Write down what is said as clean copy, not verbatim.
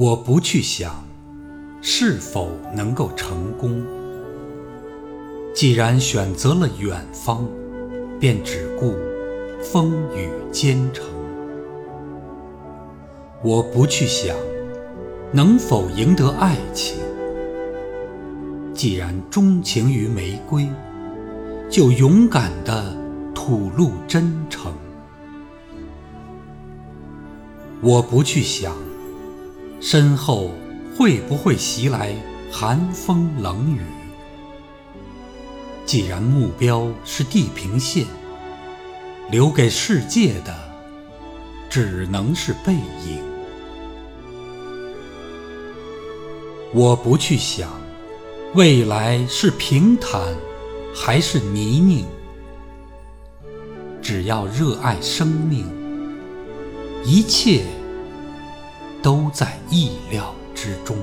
我不去想是否能够成功，既然选择了远方，便只顾风雨兼程。我不去想能否赢得爱情，既然钟情于玫瑰，就勇敢地吐露真诚。我不去想身后会不会袭来寒风冷雨，既然目标是地平线，留给世界的只能是背影。我不去想未来是平坦还是泥泞，只要热爱生命，一切都在意料之中。